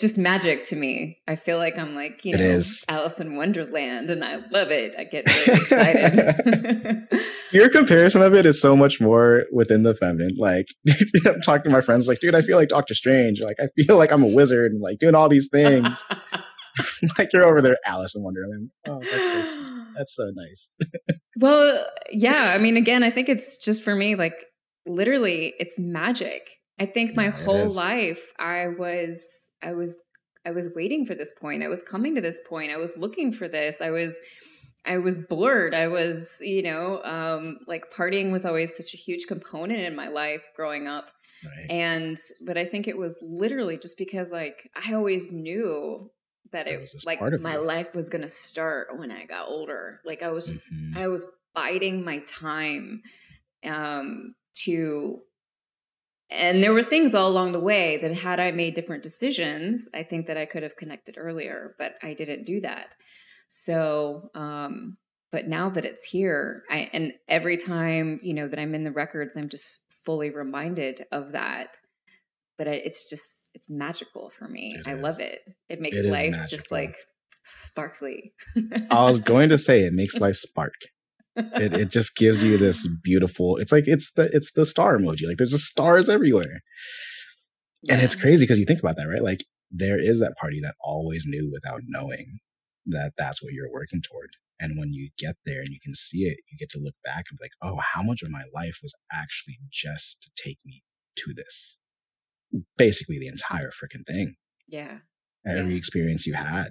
just magic to me. I feel like I'm like, you know, Alice in Wonderland, and I love it. I get really excited. Your comparison of it is so much more within the feminine. Like, I'm talking to my friends, like, dude, I feel like Doctor Strange. Like, I feel like I'm a wizard and like doing all these things. Like, you're over there, Alice in Wonderland. Oh, that's so nice. Well, yeah. I mean, again, I think it's just for me, like, literally, it's magic. I think my whole life, I was waiting for this point. I was coming to this point. I was looking for this. I was bored. I was, you know, like partying was always such a huge component in my life growing up. Right. But I think it was literally just because like, I always knew that it was like my life was going to start when I got older. Like I was just, I was biding my time, and there were things all along the way that had I made different decisions, I think that I could have connected earlier, but I didn't do that. So, but now that it's here, and every time, you know, that I'm in the records, I'm just fully reminded of that. But it's just, it's magical for me. I love it. It makes life magical. Just like sparkly. I was going to say it makes life spark. It just gives you this beautiful, it's like, it's the star emoji. Like there's just stars everywhere. And it's crazy because you think about that, right? Like there is that party that always knew without knowing that that's what you're working toward. And when you get there and you can see it, you get to look back and be like, oh, how much of my life was actually just to take me to this? Basically the entire freaking thing. Yeah. Every experience you had.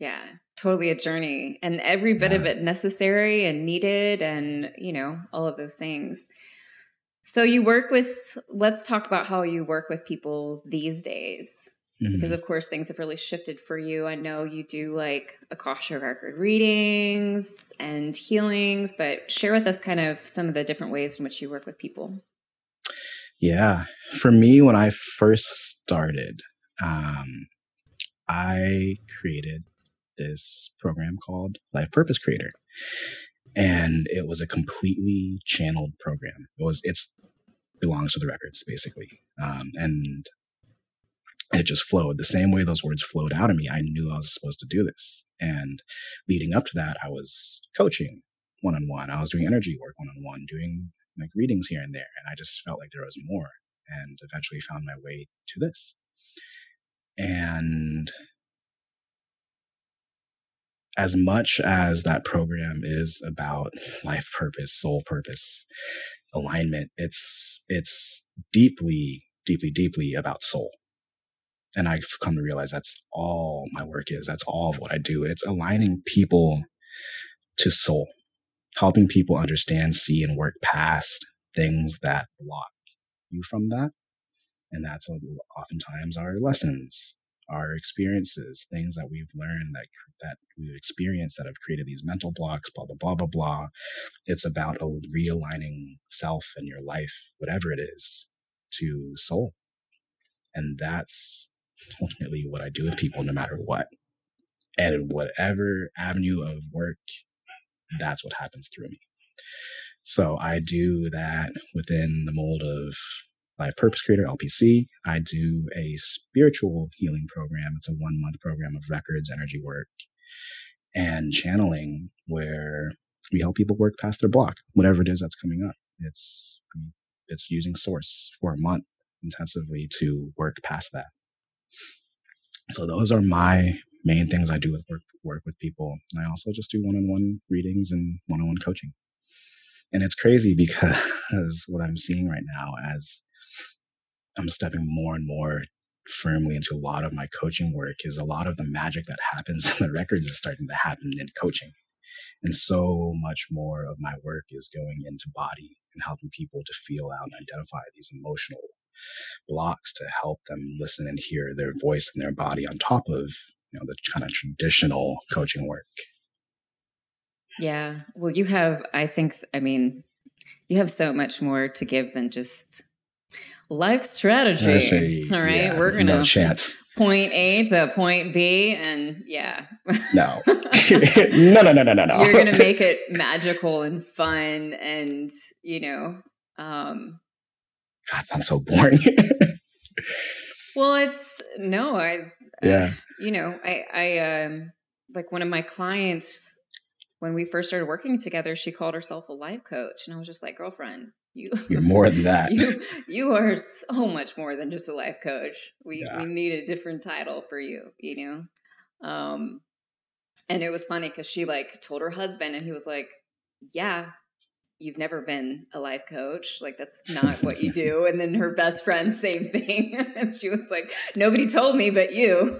Yeah, totally a journey, and every bit of it necessary and needed, and you know, all of those things. So let's talk about how you work with people these days, because of course things have really shifted for you. I know you do like Akashic Record readings and healings, but share with us kind of some of the different ways in which you work with people. Yeah. For me, when I first started, I created this program called Life Purpose Creator, and it was a completely channeled program. It belongs to the records basically, and it just flowed the same way those words flowed out of me. I knew I was supposed to do this, and leading up to that, I was coaching one-on-one. I was doing energy work one-on-one, doing like readings here and there, and I just felt like there was more, and eventually found my way to this. And as much as that program is about life purpose, soul purpose, alignment, it's deeply, deeply, deeply about soul. And I've come to realize that's all my work is. That's all of what I do. It's aligning people to soul, helping people understand, see, and work past things that block you from that. And that's oftentimes our lessons, our experiences, things that we've learned, that we've experienced that have created these mental blocks, blah, blah, blah, blah, blah. It's about realigning self and your life, whatever it is, to soul. And that's ultimately what I do with people, no matter what. And in whatever avenue of work, that's what happens through me. So I do that within the mold of Life Purpose Creator, LPC. I do a spiritual healing program. It's a 1-month program of records, energy work, and channeling, where we help people work past their block, whatever it is that's coming up. It's using source for a month intensively to work past that. So those are my main things I do with work with people. And I also just do one-on-one readings and one-on-one coaching. And it's crazy because what I'm seeing right now, as I'm stepping more and more firmly into a lot of my coaching work, is a lot of the magic that happens in the records is starting to happen in coaching. And so much more of my work is going into body and helping people to feel out and identify these emotional blocks, to help them listen and hear their voice and their body, on top of, you know, the kind of traditional coaching work. Yeah. Well, you have, you have so much more to give than just life strategy. All right. Yeah, we're going to point A to point B, and yeah. No. No. You're going to make it magical and fun and, you know. God, sounds so boring. Well, like one of my clients, when we first started working together, she called herself a life coach. And I was just like, girlfriend, you're more than that. You are so much more than just a life coach. We need a different title for you, you know? And it was funny because she like told her husband, and he was like, yeah, you've never been a life coach. Like, that's not what you do. And then her best friend, same thing. And she was like, nobody told me but you.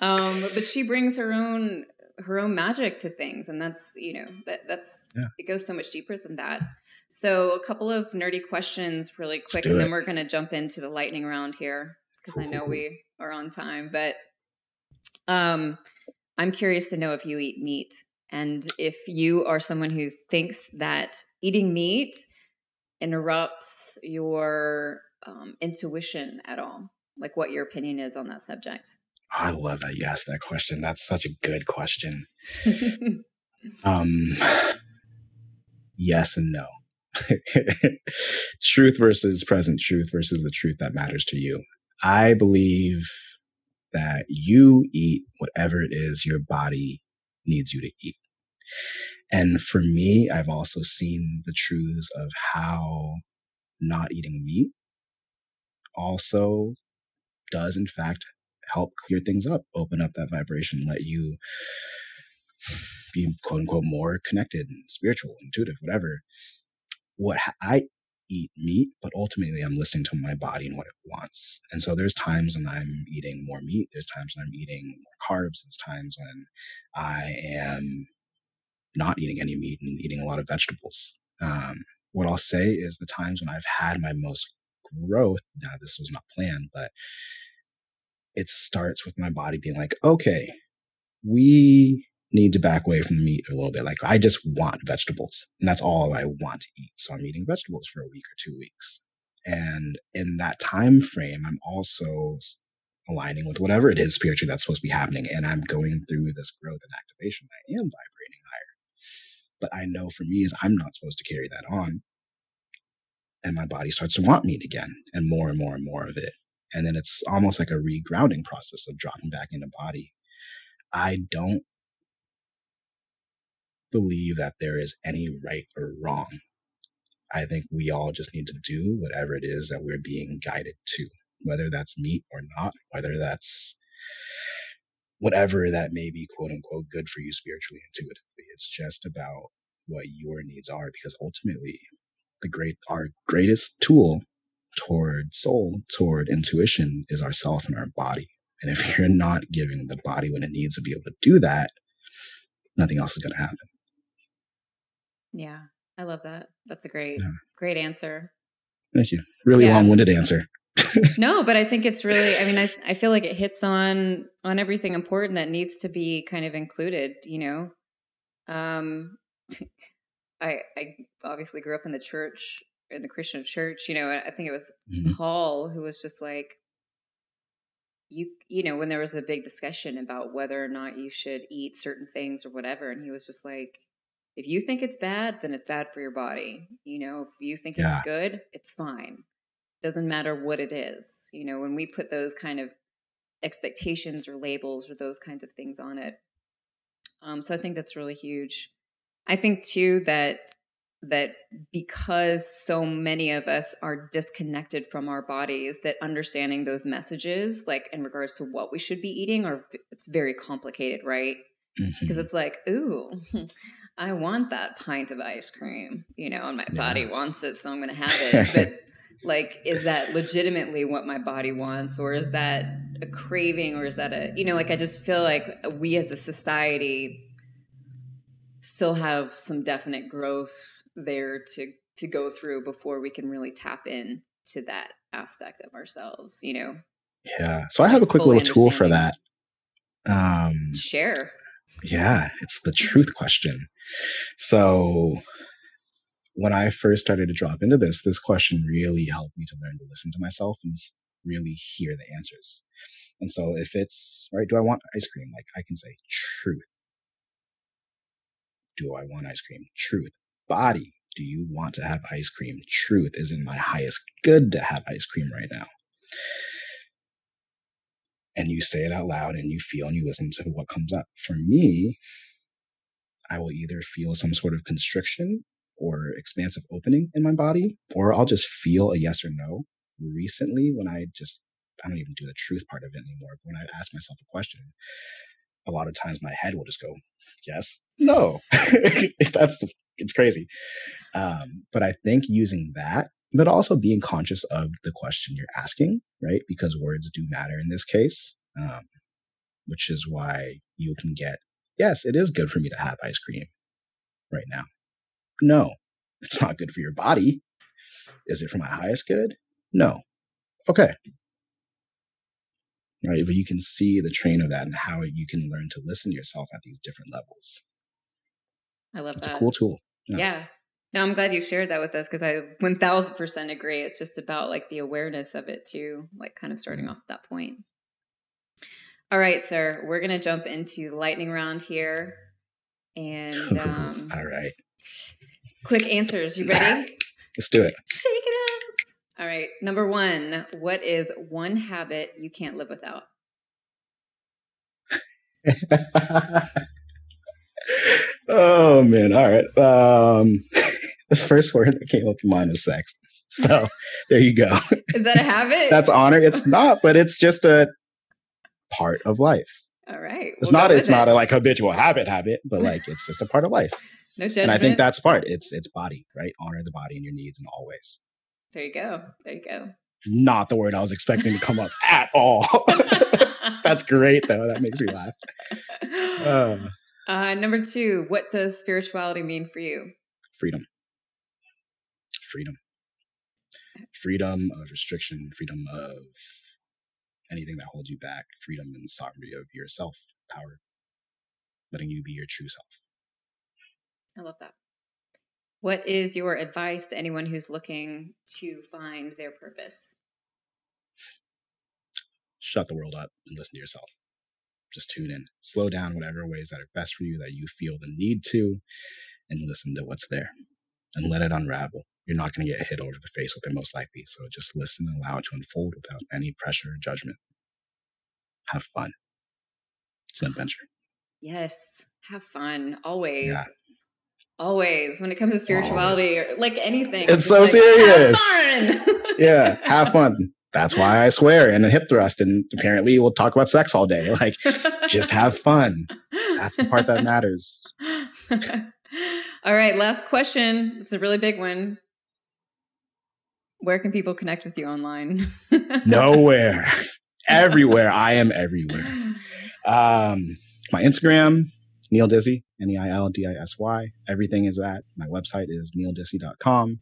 But she brings her own magic to things. And that's, you know, it goes so much deeper than that. So a couple of nerdy questions really quick, and then we're going to jump into the lightning round here, because I know we are on time, but I'm curious to know if you eat meat, and if you are someone who thinks that eating meat interrupts your intuition at all, like what your opinion is on that subject. I love that you asked that question. That's such a good question. Yes and no. Truth versus present truth versus the truth that matters to you. I believe that you eat whatever it is your body needs you to eat. And for me, I've also seen the truths of how not eating meat also does, in fact, help clear things up, open up that vibration, let you be quote unquote more connected and spiritual, intuitive, whatever. I eat meat, but ultimately I'm listening to my body and what it wants. And so there's times when I'm eating more meat, there's times when I'm eating more carbs, there's times when I am not eating any meat and eating a lot of vegetables. What I'll say is the times when I've had my most growth, now this was not planned, but it starts with my body being like, okay, we need to back away from meat a little bit. Like, I just want vegetables, and that's all I want to eat. So I'm eating vegetables for a week or 2 weeks. And in that time frame, I'm also aligning with whatever it is spiritually that's supposed to be happening. And I'm going through this growth and activation. I am vibrating higher. But I know for me is I'm not supposed to carry that on. And my body starts to want meat again, and more of it. And then it's almost like a regrounding process of dropping back into body. I don't believe that there is any right or wrong. I think we all just need to do whatever it is that we're being guided to, whether that's meat or not, whether that's whatever that may be, quote unquote, good for you spiritually, intuitively. It's just about what your needs are, because ultimately our greatest tool toward soul, toward intuition, is ourself and our body. And if you're not giving the body what it needs to be able to do that, nothing else is going to happen. Yeah, I love that. That's a great answer. Thank you. Really long-winded answer. No, but I think it's really, I mean, I feel like it hits on everything important that needs to be kind of included, you know? I obviously grew up in the church, in the Christian church, you know, I think it was Paul who was just like, you know, when there was a big discussion about whether or not you should eat certain things or whatever. And he was just like, if you think it's bad, then it's bad for your body. You know, if you think it's good, it's fine. Doesn't matter what it is. You know, when we put those kind of expectations or labels or those kinds of things on it. So I think that's really huge. I think too that because so many of us are disconnected from our bodies, that understanding those messages, like in regards to what we should be eating, or it's very complicated, right? Because it's like, ooh, I want that pint of ice cream, you know, and my body wants it, so I'm going to have it. But like, is that legitimately what my body wants, or is that a craving, or is that a, you know, like I just feel like we as a society still have some definite growth there to go through before we can really tap in to that aspect of ourselves, you know? Yeah. So I have a quick little tool for that. Share. Yeah. It's the truth question. So when I first started to drop into this question really helped me to learn to listen to myself and really hear the answers. And so if it's, right, do I want ice cream? Like I can say truth. Do I want ice cream? Truth. Body, do you want to have ice cream? Truth. Is in my highest good to have ice cream right now? And you say it out loud and you feel and you listen to what comes up. For me, I will either feel some sort of constriction or expansive opening in my body, or I'll just feel a yes or no. Recently, when I don't even do the truth part of it anymore. But when I ask myself a question, a lot of times my head will just go, yes, no. It's crazy. But I think using that, but also being conscious of the question you're asking, right? Because words do matter in this case, which is why you can get, yes, it is good for me to have ice cream right now. No, it's not good for your body. Is it for my highest good? No. Okay. Right, but you can see the train of that and how you can learn to listen to yourself at these different levels. I love that. It's a cool tool. Yeah. No, I'm glad you shared that with us because I 1000% agree. It's just about like the awareness of it too, like kind of starting off at that point. All right, sir. We're going to jump into lightning round here. And all right. Quick answers. You ready? Let's do it. Shake it up. All right. Number one, what is one habit you can't live without? Oh, man. All right. The first word that came up in mind is sex. So there you go. Is that a habit? That's honor. It's not, but it's just a part of life. All right. It's not a like habitual habit, but like it's just a part of life. No judgment. And I think that's part. It's body, right? Honor the body and your needs in all ways. There you go. There you go. Not the word I was expecting to come up at all. That's great, though. That makes me laugh. Number two, what does spirituality mean for you? Freedom. Freedom of restriction, freedom of anything that holds you back, freedom and sovereignty of yourself, power, letting you be your true self. I love that. What is your advice to anyone who's looking to find their purpose? Shut the world up and listen to yourself. Just tune in. Slow down whatever ways that are best for you, that you feel the need to, and listen to what's there. And let it unravel. You're not going to get hit over the face with it most likely. So just listen and allow it to unfold without any pressure or judgment. Have fun. It's an adventure. Yes. Have fun. Always. Yeah. Always, when it comes to spirituality or like anything, it's so like, serious. Have fun. Yeah, have fun. That's why I swear in a hip thrust, and apparently we'll talk about sex all day. Like, just have fun. That's the part that matters. All right, last question. It's a really big one. Where can people connect with you online? Nowhere. Everywhere. I am everywhere. My Instagram. Neil Dizzy, Neildisy. Everything is at my website is neildisy.com.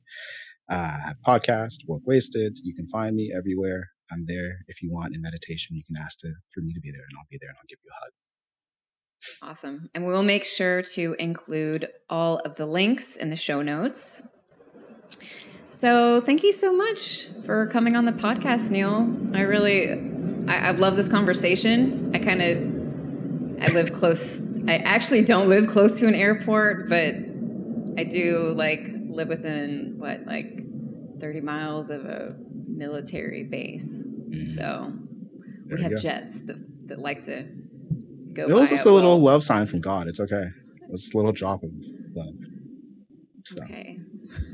I have a podcast, Work Wasted. You can find me everywhere. I'm there. If you want in meditation, you can ask for me to be there, and I'll be there, and I'll give you a hug. Awesome. And we'll make sure to include all of the links in the show notes. So thank you so much for coming on the podcast, Neil. I love this conversation. I live close. I actually don't live close to an airport, but I do live within 30 miles of a military base. So we have jets that like to go. It was just a little love sign from God. It's okay. It's a little drop of love. So, okay.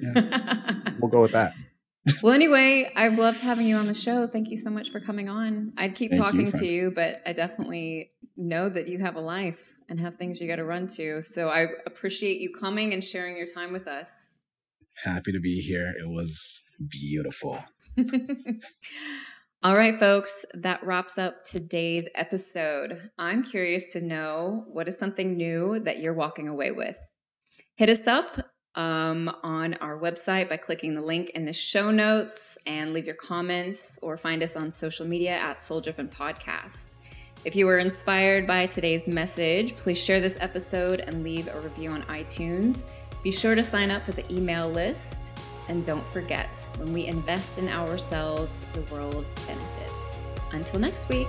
Yeah. We'll go with that. Well, anyway, I've loved having you on the show. Thank you so much for coming on. I'd keep talking to you, but I definitely know that you have a life and have things you got to run to. So I appreciate you coming and sharing your time with us. Happy to be here. It was beautiful. All right, folks, that wraps up today's episode. I'm curious to know, what is something new that you're walking away with? Hit us up on our website by clicking the link in the show notes, and leave your comments or find us on social media at Soul Driven Podcast. If you were inspired by today's message, please share this episode and leave a review on iTunes. Be sure to sign up for the email list. And don't forget, when we invest in ourselves, the world benefits. Until next week.